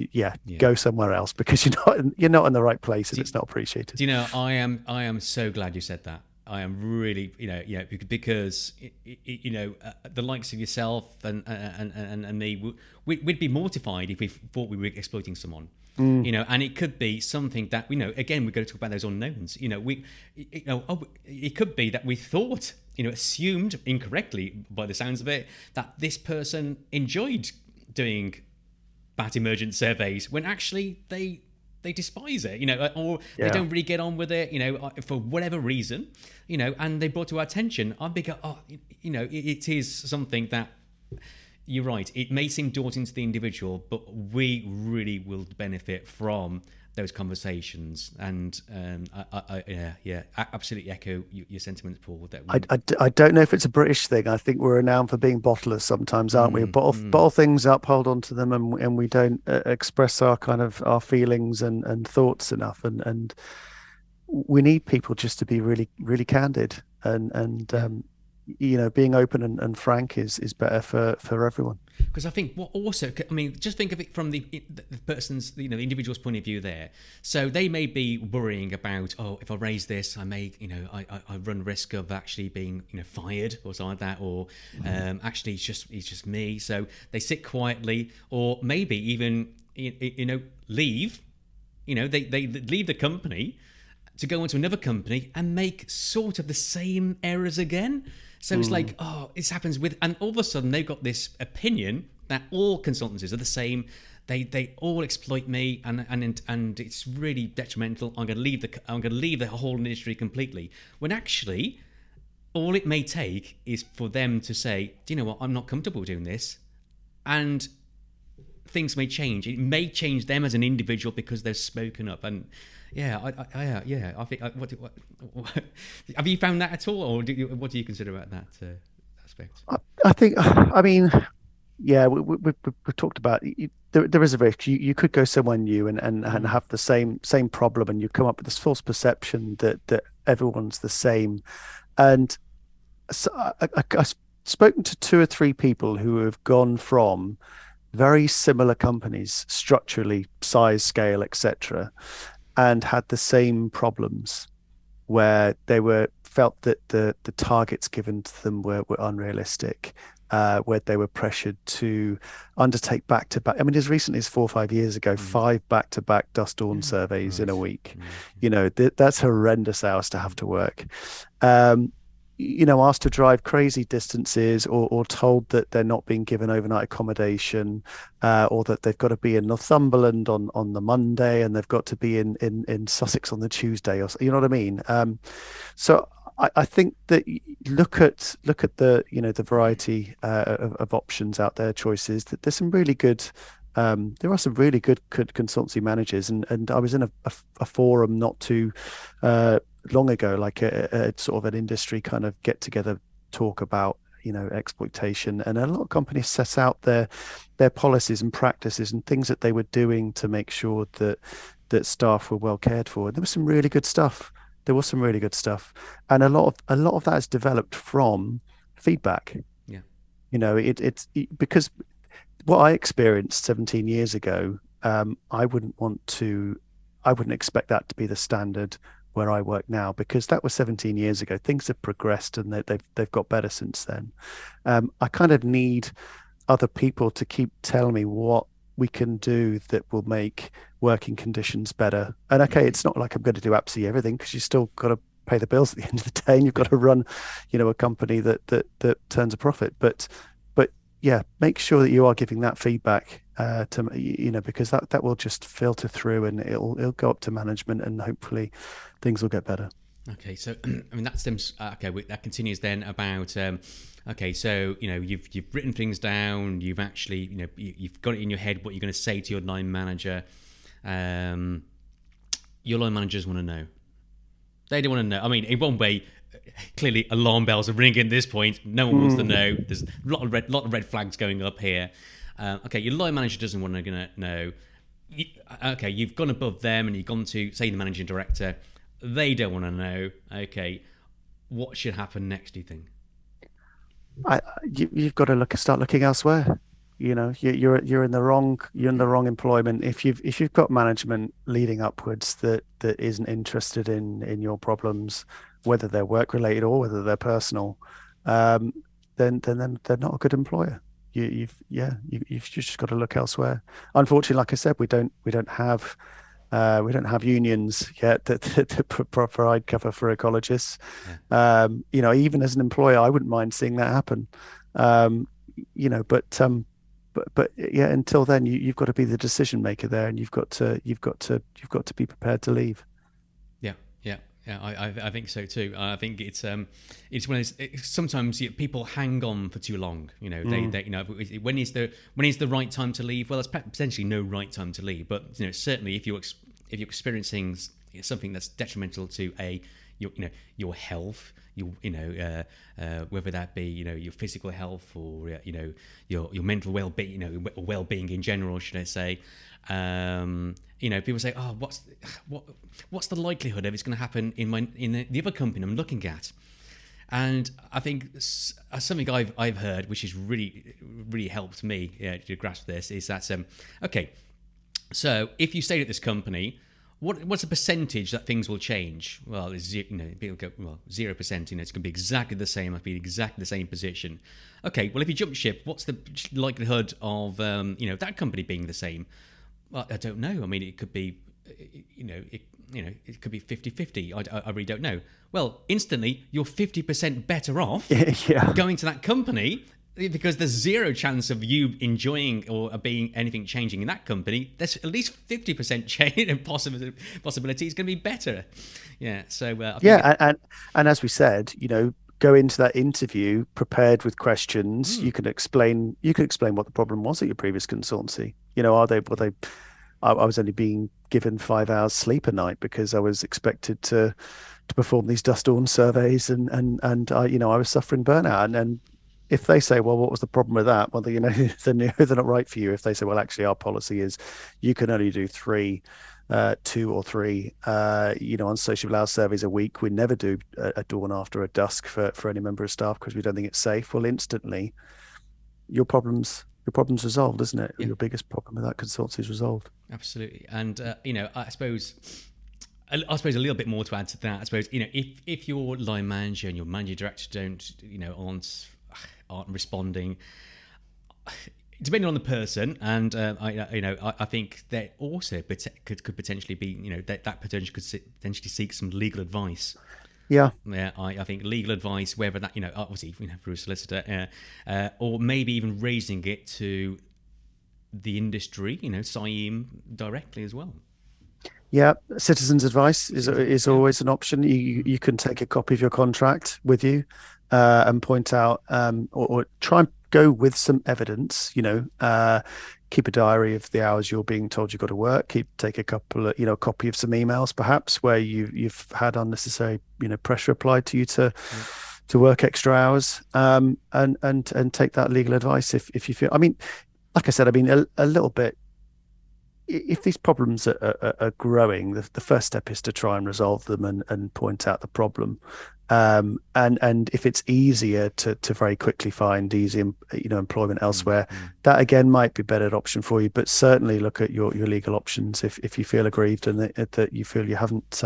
go somewhere else, because you're not in the right place if it's not appreciated. Do you know, I am so glad you said that. I am really, you know, because, you know, the likes of yourself and me, we'd be mortified if we thought we were exploiting someone, you know, and it could be something that, you know, again, we're going to talk about those unknowns, you know, it could be that we thought, you know, assumed incorrectly by the sounds of it, that this person enjoyed doing bat emergent surveys when actually they despise it, you know, or they don't really get on with it, you know, for whatever reason, you know, and they brought to our attention. I'm big, you know, it is something that, you're right, it may seem daunting to the individual, but we really will benefit from those conversations. And I absolutely echo your sentiments, Paul. That I don't know if it's a British thing. I think we're renowned for being bottlers sometimes, aren't we? Bottle things up, hold on to them, and we don't express our kind of our feelings and thoughts enough. And we need people just to be really, really candid and you know, being open and frank is better for everyone. Because I think what also, I mean, just think of it from the person's, you know, the individual's point of view there. So they may be worrying about, oh, if I raise this, I may, you know, I run risk of actually being, you know, fired or something like that, or actually it's just me. So they sit quietly, or maybe even, you know, leave. You know, they leave the company to go into another company and make sort of the same errors again. So it's like, oh, this happens with, and all of a sudden they've got this opinion that all consultancies are the same. They all exploit me, and it's really detrimental. I'm going to leave the whole industry completely. When actually, all it may take is for them to say, do you know what? I'm not comfortable doing this, and things may change. It may change them as an individual because they've spoken up. And I think. What have you found that at all, or what do you consider about that aspect? I think. I mean, Yeah, we talked about there is a risk. You could go somewhere new and have the same problem, and you come up with this false perception that everyone's the same. And so I've spoken to 2 or 3 people who have gone from very similar companies, structurally, size, scale, etc., and had the same problems, where they felt that the targets given to them were unrealistic. Where they were pressured to undertake back-to-back. I mean, as recently as 4 or 5 years ago, 5 back-to-back Dust Dawn surveys in a week. You know, that's horrendous hours to have to work. You know, asked to drive crazy distances, or told that they're not being given overnight accommodation, or that they've got to be in Northumberland on the Monday, and they've got to be in Sussex on the Tuesday, or you know what I mean. So. I think that look at the, you know, the variety of options out there, choices. That there's some really good, there are some really good consultancy managers, and I was in a forum not too long ago, like a sort of an industry kind of get together talk about, you know, exploitation, and a lot of companies set out their policies and practices and things that they were doing to make sure that staff were well cared for. And there was some really good stuff. And a lot of that is developed from feedback. Yeah, you know, it's because what I experienced 17 years ago, I wouldn't expect that to be the standard where I work now, because that was 17 years ago. Things have progressed, and they've got better since then. I kind of need other people to keep telling me what we can do that will make working conditions better. And okay, it's not like I'm going to do absolutely everything, because you still got to pay the bills at the end of the day, and you've got to run, you know, a company that turns a profit. But yeah, make sure that you are giving that feedback to, you know, because that will just filter through, and it'll go up to management, and hopefully things will get better. Okay, so I mean that stems. Okay, that continues then about. Okay, so you know you've written things down. You've actually, you know, you've got it in your head what you're going to say to your line manager. Your line managers want to know. They don't want to know. I mean, in one way, clearly alarm bells are ringing at this point. No one wants to know. There's a lot of red flags going up here. Okay, your line manager doesn't want to know. Okay, you've gone above them, and you've gone to, say, the managing director. They don't want to know. Okay, what should happen next, do you think? You've got to start looking elsewhere. You know, you're in the wrong employment if you've got management leading upwards that isn't interested in your problems, whether they're work related or whether they're personal. Then they're not a good employer. You've just got to look elsewhere. Unfortunately, like I said, we don't have unions yet that provide cover for ecologists. Yeah. You know, even as an employer, I wouldn't mind seeing that happen. You know, but yeah, until then, you've got to be the decision maker there, and you've got to be prepared to leave. Yeah, I think so too. I think it's when sometimes people hang on for too long. You know, they you know, when is the right time to leave? Well, there's potentially no right time to leave, but you know, certainly if you're experiencing something that's detrimental to your health, whether that be your physical health or your mental well-being, well-being in general, should I say? People say, "Oh, what's the likelihood of it's going to happen in the other company I'm looking at?" And I think something I've heard, which has really helped me to grasp this, is that okay, so if you stayed at this company, what's the percentage that things will change? Well, it's 0%. You know, it's going to be exactly the same. I'll be in exactly the same position. Okay, well, if you jump ship, what's the likelihood of that company being the same? Well, I don't know. I mean, it could be, it could be 50-50. I really don't know. Well, instantly, you're 50% better off going to that company, because there's zero chance of you enjoying or being anything changing in that company. There's at least 50% change and possibility it's going to be better. Yeah. So and as we said, you know, go into that interview prepared with questions. You can explain what the problem was at your previous consultancy. You know, I was only being given 5 hours sleep a night because I was expected to perform these Dust Dawn surveys, and I was suffering burnout, and if they say, well, what was the problem with that? Well, they're not right for you. If they say, well, actually, our policy is you can only do two or three, unsociable hour surveys a week. We never do a dawn after a dusk for any member of staff because we don't think it's safe. Well, instantly, your problem's resolved, isn't it? Yeah. Your biggest problem with that consortium is resolved. Absolutely. And, I suppose a little bit more to add to that. I suppose, if your line manager and your managing director aren't responding, depending on the person, and I think that also could potentially be, that potentially could seek some legal advice. Yeah. Yeah. I think legal advice, whether that, obviously, through a solicitor, or maybe even raising it to the industry, CIEEM directly as well. Yeah, citizens' advice is always an option. You can take a copy of your contract with you and point out or try and go with some evidence. Keep a diary of the hours you're being told you've got to work. Take a couple of a copy of some emails perhaps where you've had unnecessary pressure applied to you to work extra hours. And take that legal advice if you feel. I mean, like I said, a little bit. If these problems are growing, the first step is to try and resolve them and point out the problem. And if it's easier to very quickly find easy employment elsewhere, mm-hmm. that again might be a better option for you. But certainly look at your legal options if you feel aggrieved and that you feel you haven't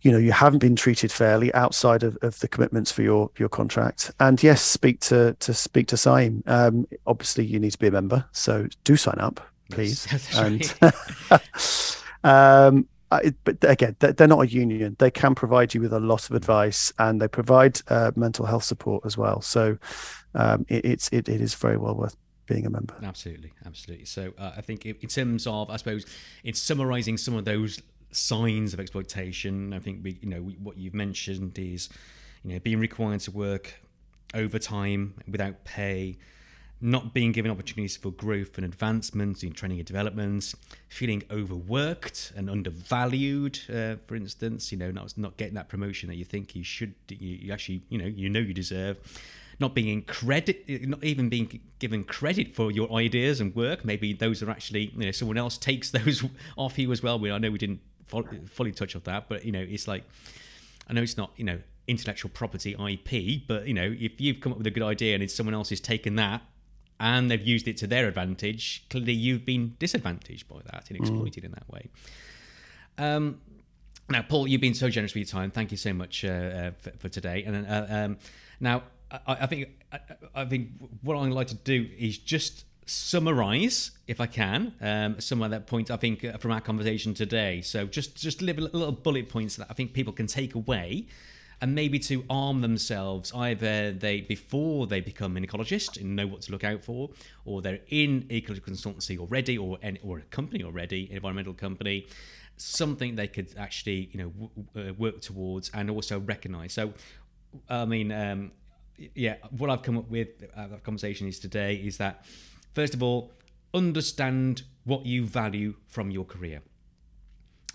you haven't been treated fairly outside of the commitments for your contract. And yes, speak to SIEM. Obviously, you need to be a member, so do sign up. Please. And, but again, they're not a union. They can provide you with a lot of advice, and they provide mental health support as well. So it is very well worth being a member. Absolutely. So I think in terms of, I suppose, in summarising some of those signs of exploitation, I think what you've mentioned is, being required to work overtime without pay, not being given opportunities for growth and advancement in training and development, feeling overworked and undervalued, for instance, not getting that promotion that you think you should, you deserve, not being given credit for your ideas and work. Maybe those are actually, someone else takes those off you as well. I know we didn't fully touch on that, but, it's like, I know it's not, intellectual property IP, but, if you've come up with a good idea and someone else has taken that, and they've used it to their advantage, clearly you've been disadvantaged by that and exploited in that way. Now, Paul, you've been so generous with your time. Thank you so much for today. And now, I think what I'd like to do is just summarise, if I can, some of that point, I think, from our conversation today. So just little bullet points that I think people can take away, and maybe to arm themselves, either before they become an ecologist and know what to look out for, or they're in ecological consultancy already, or a company already, an environmental company, something they could actually work towards and also recognise. So, what I've come up with that conversation is today is that, first of all, understand what you value from your career.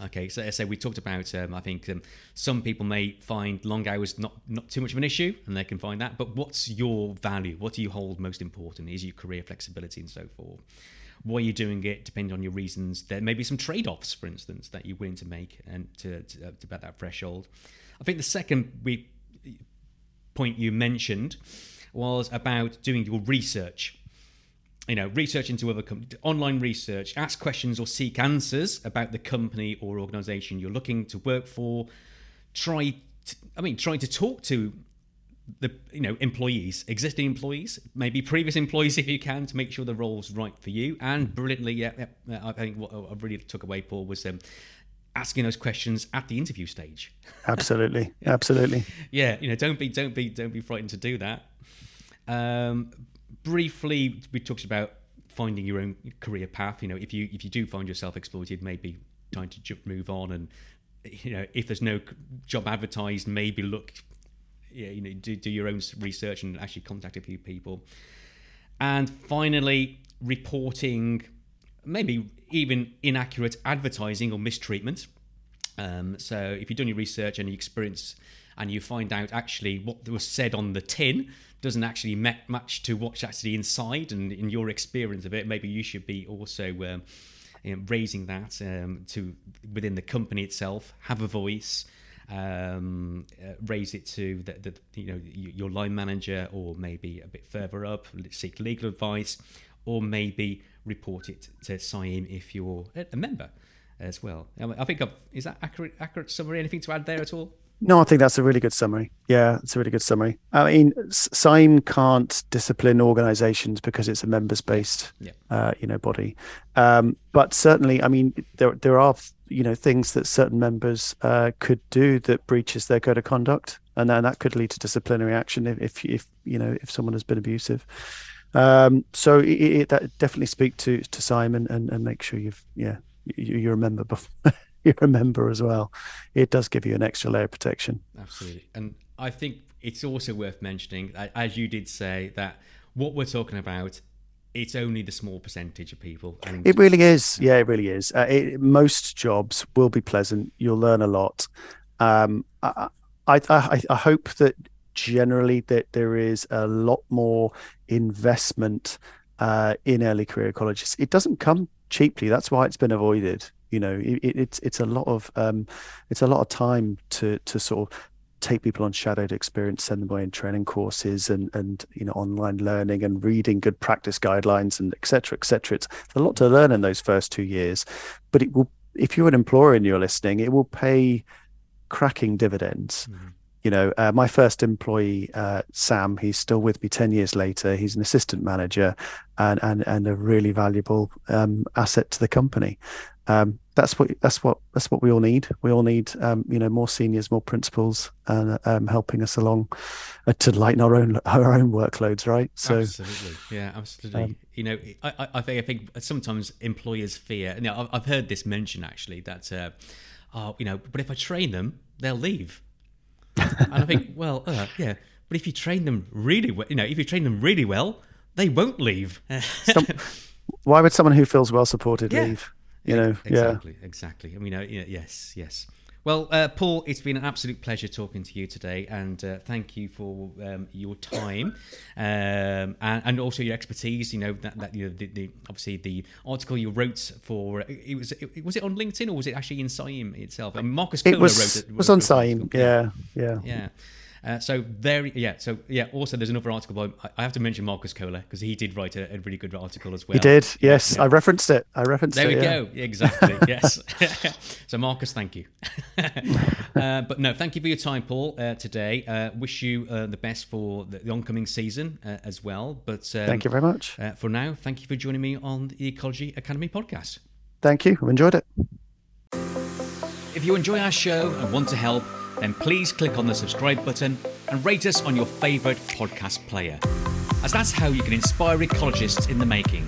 Okay, so as I say, we talked about, I think some people may find long hours not too much of an issue, and they can find that, but what's your value? What do you hold most important? Is your career flexibility and so forth? Why are you doing it? Depending on your reasons, there may be some trade-offs, for instance, that you're willing to make and to bet that threshold. I think the second point you mentioned was about doing your research. Research into other online research, ask questions or seek answers about the company or organisation you're looking to work for. Try to talk to the employees, existing employees, maybe previous employees if you can, to make sure the role's right for you. And brilliantly, I think what I really took away, Paul, was asking those questions at the interview stage. Absolutely, absolutely. Yeah, don't be frightened to do that. Briefly, we talked about finding your own career path. If you do find yourself exploited, maybe time to move on, and if there's no job advertised, maybe look, do your own research and actually contact a few people. And finally, reporting maybe even inaccurate advertising or mistreatment. So if you've done your research and you experience and you find out actually what was said on the tin doesn't actually match to what's actually inside, and in your experience of it, maybe you should be also raising that to within the company itself, have a voice, raise it to your line manager, or maybe a bit further up, seek legal advice, or maybe report it to CIEEM if you're a member as well. I think is that accurate summary? Anything to add there at all? No, I think that's a really good summary. Yeah, it's a really good summary. I mean, CIEEM can't discipline organisations because it's a members-based, body. But certainly, I mean, there are, things that certain members could do that breaches their code of conduct, and then that could lead to disciplinary action if someone has been abusive. So that definitely speak to CIEEM and make sure you remember before. You remember as well, it does give you an extra layer of protection. Absolutely. And I think it's also worth mentioning, as you did say, that what we're talking about, it's only the small percentage of people. And it really is. Yeah, it really is. Most jobs will be pleasant. You'll learn a lot. I hope that generally that there is a lot more investment in early career ecologists. It doesn't come cheaply. That's why it's been avoided. It's a lot of time to sort of take people on shadowed experience, send them away in training courses and online learning and reading good practice guidelines and et cetera, et cetera. It's a lot to learn in those first 2 years, but it will, if you're an employer and you're listening, it will pay cracking dividends. Mm-hmm. My first employee, Sam, he's still with me 10 years later. He's an assistant manager and a really valuable asset to the company. That's what we all need. We all need, more seniors, more principals, and helping us along to lighten our own workloads, right? So, absolutely, yeah, absolutely. I think sometimes employers fear. I've heard this mentioned actually that, but if I train them, they'll leave. And I think, but if you train them really well, they won't leave. Why would someone who feels well supported leave? Exactly. I mean, yes. Well, Paul, it's been an absolute pleasure talking to you today, and thank you for your time and also your expertise. The obviously the article you wrote for was it on LinkedIn, or was it actually in CIEEM itself? And Marcus Kohler wrote it. It was on CIEEM. Yeah. Also there's another article by, I have to mention Marcus Kohler, because he did write a really good article as well. He did, yes. Yeah. I referenced it. There we go. Yeah, exactly, yes. So Marcus, thank you. But no, thank you for your time, Paul, today. Wish you the best for the oncoming season as well. But thank you very much. For now, thank you for joining me on the Ecology Academy podcast. Thank you. I've enjoyed it. If you enjoy our show and want to help, then please click on the subscribe button and rate us on your favourite podcast player, as that's how you can inspire ecologists in the making,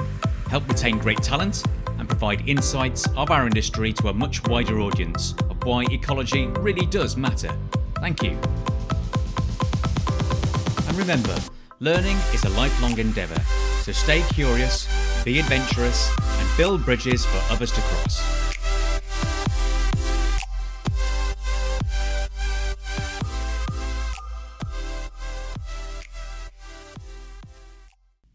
help retain great talent, and provide insights of our industry to a much wider audience of why ecology really does matter. Thank you. And remember, learning is a lifelong endeavour, so stay curious, be adventurous, and build bridges for others to cross.